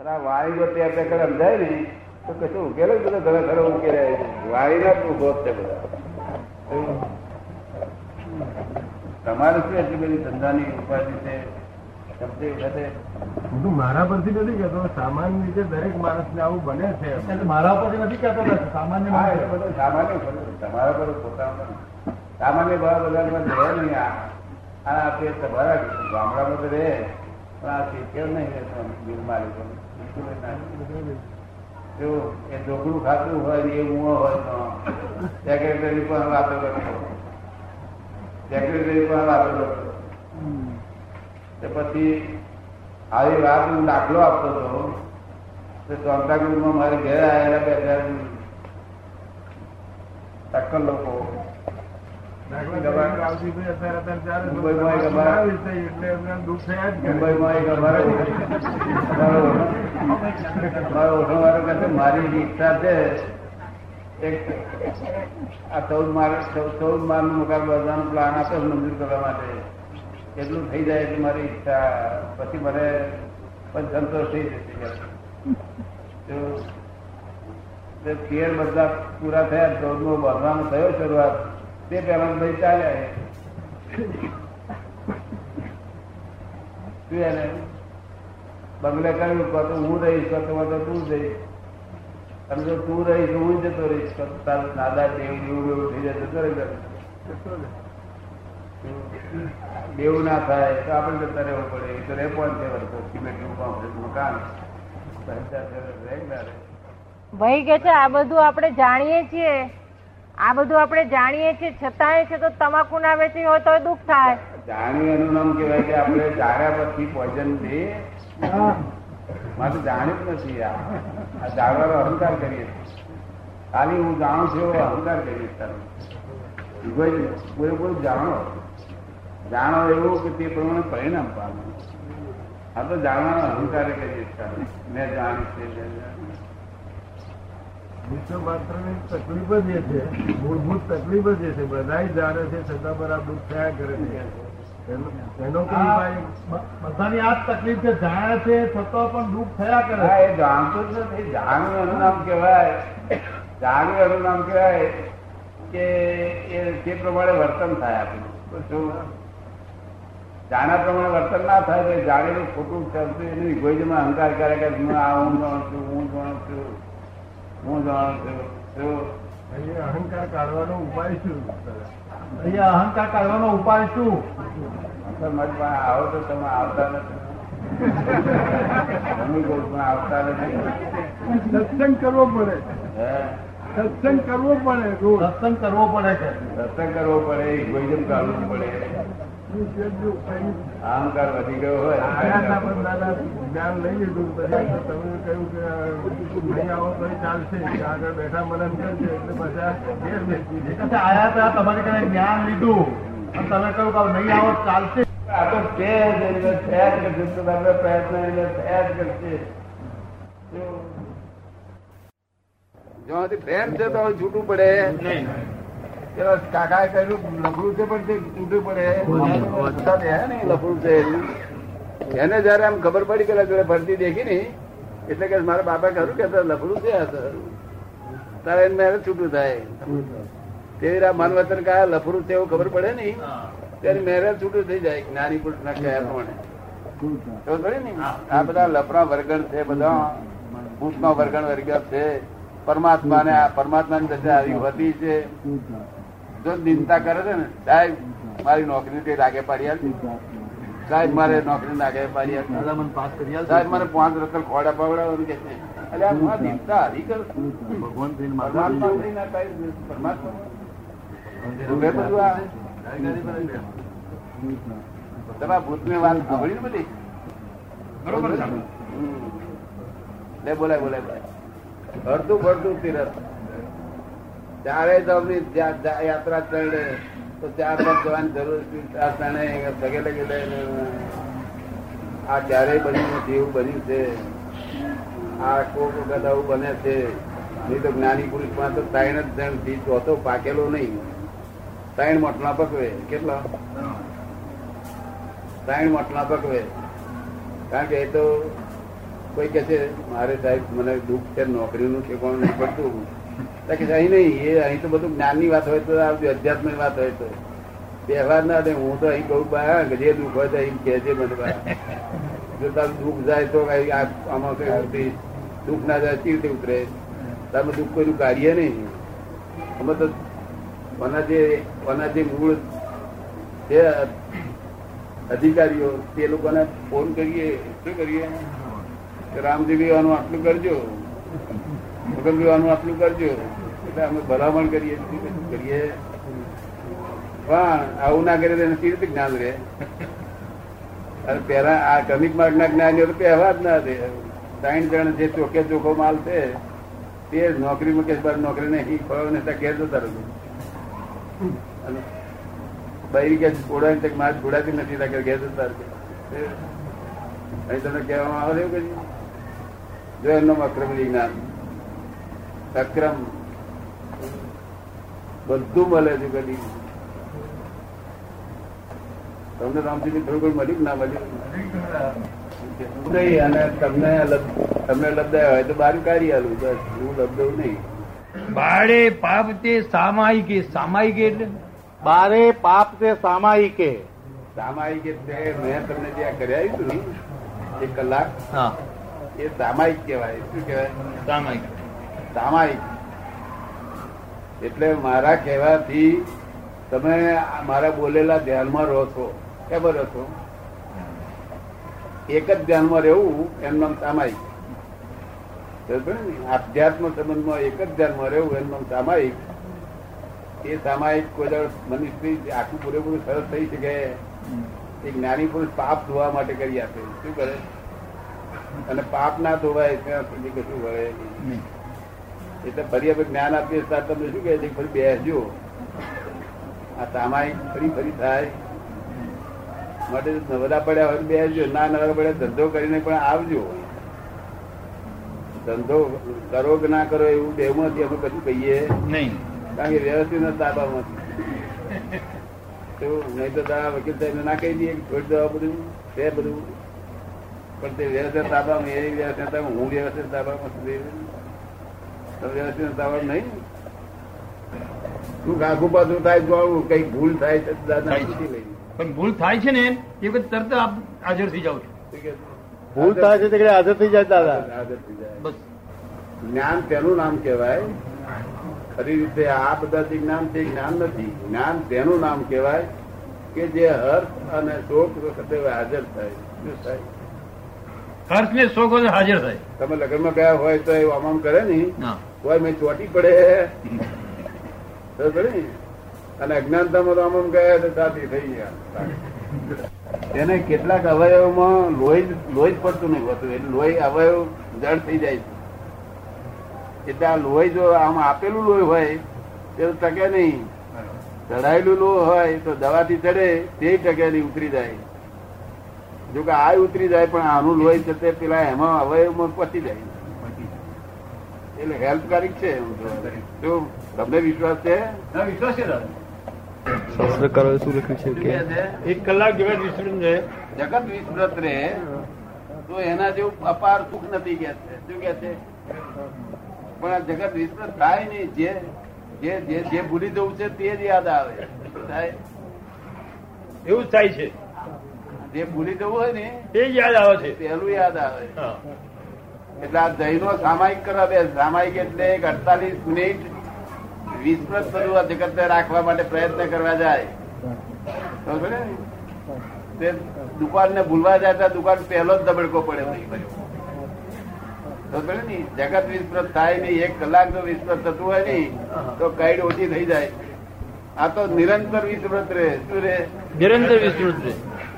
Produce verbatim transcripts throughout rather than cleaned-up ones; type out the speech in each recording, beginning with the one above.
અને આ વાણી ગોતે આપણે કદાચ સમજાય ને તો કશું ઉકેલો બધા ઘણા ઘણા ઉકેલાય છે. વાણીના શું ગોત છે બધા. તમારે શું એટલી બધી ધંધાની ઉપાધિ છે? મારા પરથી નથી કહેતો, સામાન્ય રીતે દરેક માણસને આવું બને છે. મારા પરથી નથી કહેતો, સામાન્ય સામાન્ય તમારા પર પોતાના સામાન્ય ભાવ બધામાં રહે નહીં. આ આપણે તમારા ગામડામાં તો રહે, પણ આ શીખ્યો નહીં. બિલ માલિકો એ ઢોકળું ખાતું હોય ને એ ઊંઘો હોય તો સેક્રેટરી પણ વાતો કરતો સેક્રેટરી પણ વાતો કરતો પછી આવી વાત હું દાખલો આપતો હતો. તો ચોમટાગુડમાં મારે ઘેર આવેલા બે હજાર ટક્કર લોકો મારી ઈચ્છા છે એક આ ચૌદ માર્ચ ચૌદ માર્ચ નો મુકાબલો કરવાનો પ્લાન આપ્યો મંજૂર કરવા માટે. એટલું થઈ જાય કે મારી ઈચ્છા પછી મને પણ સંતોષ થઈ જશે. ફેર બધા પૂરા થયા, દોડનો ભરવાનો થયો શરૂઆત, તે પહેલા ભાઈ ચાલ્યા. શું એને બંગલે કહ્યું કે હું રહીશ, કતો તો તું જઈશ, અને જો તું રહીશ તો હું જતો રહીશ, તારું નાદા એવું એવું થઈ જાય જતો રહી. દેવું ના થાય તો આપણે જતા રહેવું પડે. તો રે પણ તમાકુ ના વેચી હોય તો દુઃખ થાય. જાણ્યું એનું નામ કેવાય કે આપણે જાણ્યા પછી પોઈઝન દે. મારે જાણ્યું જ નથી. આ જાણવાનો અહંકાર કરીએ, ખાલી હું જાણું છું એવો અહંકાર કરીએ. પૂરેપૂરું જાણો જાણો એવું કે તે પ્રમાણે પરિણામ પામે. આ તો જાણવાનો અહંકાર કરીએ છીએ. મેં જાણી તકલીફ જ એ છે, મૂળભૂત તકલીફ જ એ છે. બધા જાણે છે છતાં બરાબર થયા કરે છે. બધાની આ જ તકલીફ છે, જાણે છે છતાં પણ દુઃખ થયા કરે. એ જાણતો જ નથી. જાણવું એનું નામ કહેવાય જાણવું એનું નામ કહેવાય કે એ તે પ્રમાણે વર્તન થાય. આપણું જાણ્યા પ્રમાણે વર્તન ના થાય તો જાણેલું ખોટું થતું. એની ઇગોઇઝમાં અહંકાર કરે કે હું આ હું જાણું છું હું જાણું છું હું જાણું છું. અહીંયા અહંકાર કાઢવાનો ઉપાય શું? અહીંયા અહંકાર કાઢવાનો ઉપાય શું? આવો તો તમે આવતા નથી, તમે આવતા નથી. સત્સંગ કરવો પડે. સત્સંગ કરવો પડે. સત્સંગ કરવો પડે છે. સત્સંગ કરવો પડે. ઇગોઇઝમ કાઢવું પડે. અહંકાર વધી ગયો હોય જ્ઞાન લઈ લીધું, તમે કહ્યું કે નહીં આવો તો ચાલશે, આગળ બેઠા મલન કરશે એટલે બધા આયા હતા. તમારે કઈ જ્ઞાન લીધું અને તમે કહ્યું કે નહીં આવો ચાલશે. આ તો પ્રયત્ન કરશે. જ્યાંથી ફેર છે તો છૂટું પડે નહીં. કાકા કહ્યું લફડું છે પણ તે તૂટું પડે. લફડું છે એને જયારે આમ ખબર પડી કે ફરતી દેખી ને એટલે કે મારા બાપા ખરું કે લફડું છે તારે એને છૂટું થાય. તેવી રીતે માનવતન કયા લફડું છે એવું ખબર પડે ને ત્યારે મેરેજ છૂટું થઈ જાય. જ્ઞાની પુરુષ ના કયા પ્રમાણે ખબર પડે ને આ બધા લફડા વર્ગણ છે, બધા ભૂતમાં વર્ગણ વર્ગ છે. પરમાત્મા ને આ પરમાત્મા ની દશા આવી હોતી છે. જો નિંદા કરે છે ને સાહેબ મારી નોકરી કઈ લાગે પાડી, સાહેબ મારે નોકરી લાગે પાડી, સાહેબ મને પાંચ રતલ ખોડા પવડાવવાનું કે છે. એટલે આ નિંદા આવી કર ભગવાન પરમાત્મા તમે ભૂત ની વાત સાંભળી ને બધી બરોબર લે બોલાય બોલાય બોલાય હરતું ફરતું તીરથ ચારે તમને યાત્રા ચડે તો ચાર પાંચ જવાની જરૂર પગે લગી લે. આ ક્યારેય બન્યું નથી, એવું બન્યું છે. આ કોક વખત આવું બને છે. નહીં તો જ્ઞાની પુરુષ માં તો ત્રણ જ જણ થી ચોથો પાકેલો નહીં. ત્રણ મોટલા પકવે. કેટલા? ત્રણ મોટલા પકવે. કારણ કે એ તો કોઈ કે છે મારે સાહેબ મને દુઃખ છે, નોકરીનું ઠેકાણું નહીં પડતું. કે અહીં નહીં, એ અહીં તો બધું જ્ઞાનની વાત હોય તો આવતી, અધ્યાત્મની વાત હોય તો વ્યવહાર ના. હું તો અહીં કહું જે દુઃખ હોય તો અહીં કહેજે મને. જો તારું દુઃખ જાય તો આમાં કઈ દુઃખ ના જાય, કેવી રીતે ઉતરે? તમે દુઃખ કોઈનું કાઢીએ નહીં. અમે તો ઓના જે ઓના જે મૂળ જે અધિકારીઓ તે લોકોને ફોન કરીએ. શું કરીએ? રામજી વાનું આટલું કરજો, ભગમજી વાનું આટલું કરજો, એટલે અમે ભલામણ કરીએ કરીએ. પણ આવું ના કરીએ તેને કેવી રીતે જ્ઞાન રહે? અને પેલા આ ક્રમિક માર્ગ ના જ્ઞાનીઓ તો પહેવા જ ના દે. સાઈઠ જણ જે ચોકે ચોખ્ખો માલ છે તે નોકરીમાં કે બાદ નોકરી નહીં ખોવાને ત્યાં ઘેર જતા રહ્યું. અને બૈરી કે છોડાવીને ત્યાં માલ છોડાતી નથી, ત્યાં ઘેર જતા રહે. અહીં તમને કહેવામાં આવે એવું કે અક્રમ બધું મળે છે. કદી તમને રામજી થોડું મળ્યું ના મળ્યું નહીં, અને તમને તમને લબદાય હોય તો બારું કાઢી આવું. બસ હું લબદઉં નહીં. બારે પાપ તે સામાયિકે સામાયિકે એટલે બારે પાપ તે સામાયિકે સામાયિકે મેં તમને જે આ કર્યા આવ્યું ને એક કલાક, હા, એ સામાયિક કહેવાય. શું કહેવાય? સામાયિક. સામાયિક એટલે મારા કહેવાથી તમે મારા બોલેલા ધ્યાનમાં રહો છો, ખબર છો? એક જ ધ્યાનમાં રહેવું એમ નામ સામાયિક. બરાબર ને? આધ્યાત્મ સંબંધમાં એક જ ધ્યાનમાં રહેવું એમ નામ સામાયિક. એ સામાયિક કોઈ મનુષ્ય આખું પૂરેપૂરું સરસ થઈ શકે. એક જ્ઞાની પુરુષ પાપ ધોવા માટે કરી આપે. શું કરે? અને પાપ ના ધોવાય ત્યાં સુધી કશું વળે નહીં. એટલે ફરી આપણે જ્ઞાન આપીએ ત્યારે તમને શું કહે છે? ફરી બેસજો. આ સામાયિક ફરી ફરી થાય માટે નવરા પડ્યા હોય બેસજો, ના નવરા પડ્યા ધંધો કરીને પણ આવજો. ધંધો કરો કે ના કરો એવું બેવું નથી, અમે કશું કહીએ નહીં, કારણ કે વ્યવસ્થિત ના તાબામાં તો નહીં તો તારા વકીલ સાહેબ ના કહી દઈએ છોડી દેવા બધું છે બધું. પણ તે વ્યવસ્થિત તાબામાં એ વ્યવસ્થિત હું વ્યવસ્થિત તાબામાં વ્યવસ્થિત તાબા નહીં. તું આખું પાછું થાય જોવું કઈ ભૂલ થાય. પણ ભૂલ થાય છે ને એ તરત હાજર થઈ જાવ છો. ભૂલ થાય છે તે હાજર થઈ જાય દાદા, હાજર થઈ જાય. બસ જ્ઞાન તેનું નામ કહેવાય ખરી રીતે. આ બધા જે જ્ઞાન તે જ્ઞાન નથી. જ્ઞાન તેનું નામ કહેવાય કે જે હર્ષ અને શોક વખતે હાજર થાય. શું થાય? હર્ષ ને શોખ વખતે હાજર થાય. તમે લગ્નમાં ગયા હોય તો એવું આમામ કરે ને હોય મેં ચોટી પડે, અને અજ્ઞાનતામાં તો આમામ ગયા તો તાતી થઈ ગયા. એને કેટલાક અવયવમાં લોહી લોહી જ પડતું નહીં હોતું, એટલે લોહી અવયવ જળ થઈ જાય છે. એટલે આ લોહી જો આમ આપેલું લોહી હોય તે ટકે નહીં, ચડાયેલું લોહી હોય તો દવાથી ચડે તે ટકે નહીં, ઉતરી જાય. જો કે આ ઉતરી જાય પણ આનું લોહી થશે પેલા એમાં અવયવમાં પચી જાય. એટલે હેલ્પકારક છે. શું તમને વિશ્વાસ છે? વિશ્વાસ છે દાદા. શું લખ્યું છે? એક કલાક જેવા વિસ્તૃત છે જગત વિસ્તૃત રે તો એના જેવું અપાર સુખ નથી કે છે. શું કે છે? પણ આ જગત વિસ્તૃત થાય નહીં. જે જે ભૂલી જવું છે તે જ યાદ આવે. થાય એવું જ થાય છે. જે ભૂલી જવું હોય ને તે યાદ આવે છે, પેલું યાદ આવે. એટલે આ જૈનો સામાયિક કરવા બે. સામાયિક એટલે એક અડતાલીસ મિનિટ વિસ્તૃત કરવું આ જગતને રાખવા માટે પ્રયત્ન કરવા જાય. તે દુકાનને ભૂલવા જાય તો દુકાન પહેલો જ ધબડકો પડે. બરાબર ને? જગત વિસ્તૃત થાય ને એક કલાક જો વિસ્તૃત થતું હોય ને તો કઈડ ઓછી થઈ જાય. આ તો નિરંતર વિસ્તૃત રહે. શું રે? નિરંતર વિસ્તૃત રહે.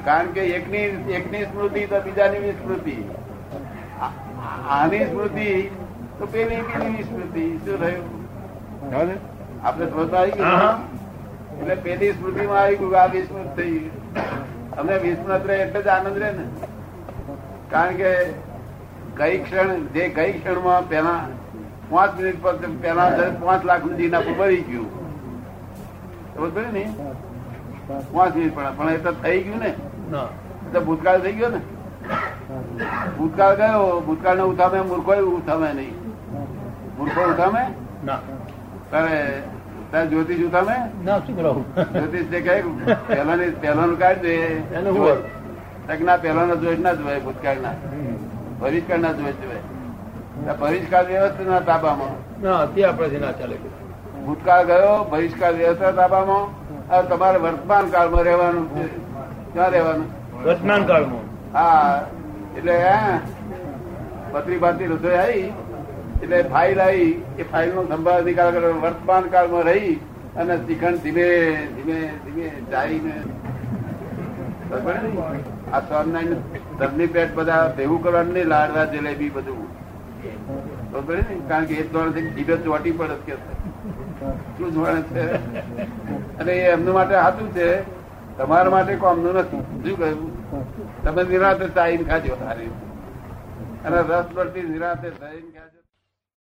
કારણ કે એકની એકની સ્મૃતિ તો બીજાની વિસ્મૃતિ, આની સ્મૃતિ તો પેલી પેલી સ્મૃતિ. શું થયું? આપણે સ્મૃતિ આવી ગયું એટલે પેલી સ્મૃતિમાં આવી ગયું, આ વિસ્મૃત થઈ. અમને વિસ્મૃત રહે એટલે જ આનંદ રહે ને. કારણ કે કઈ ક્ષણ જે કઈ ક્ષણમાં પેલા પાંચ મિનિટ પર પેલા પાંચ લાખ સુધી નાખું ભરી ગયું. ખબર પડે ને? પાંચ મિનિટ પણ પણ એ તો થઈ ગયું ને, ભૂતકાળ થઈ ગયો ને. ભૂતકાળ ગયો, ભૂતકાળ ને ઉઠામે મૂર્ખો ઉઠામે નહી. મૂર્ખો ઉઠામે તારે તારે જ્યોતિષ ઉઠામે ના. શું કરો જ્યોતિષ ને કહ્યું પહેલાની પહેલાનું કાઢ દે તક ના. પહેલાનો જોઈ ના જોવાય, ભૂતકાળ ના ભવિષ્યકાળ ના જોઈ જોવાય. ભવિષ્યકાળ વ્યવસ્થિત ના તાબામાં ના તે આપડે ના ચાલે. ભૂતકાળ ગયો, ભવિષ્યકાળ વ્યવસ્થા તાબામાં. તમારે વર્તમાન કાળમાં રહેવાનું. ક્યાં રહેવાનું? વર્તમાન કાળમાં. હા, એટલે પત્રી બાંધી રસોઈ આવી એટલે ફાઇલ આવી, એ ફાઇલ નો સંભાળ અધિકાર વર્તમાન કાળમાં રહી અને શિખંડ ધીમે ધીમે ધીમે જાઈને આ સ્વામિનારાયણ ધમની પેટ બધા ભેગું કરવાનું નહીં. લાડવા જલેબી બધું ખબર ને, કારણ કે એ ધોરણ ધીમે ચોટી પડે કે શું ધોરણ છે. અને એ એમના માટે સાચું છે, તમારા માટે કોમનું નથી. શું કહ્યું? તમે નિરાંતે ચાઈને ખાજો સારી અને રસ પડતી નિરાંતે થઈને ખાજો.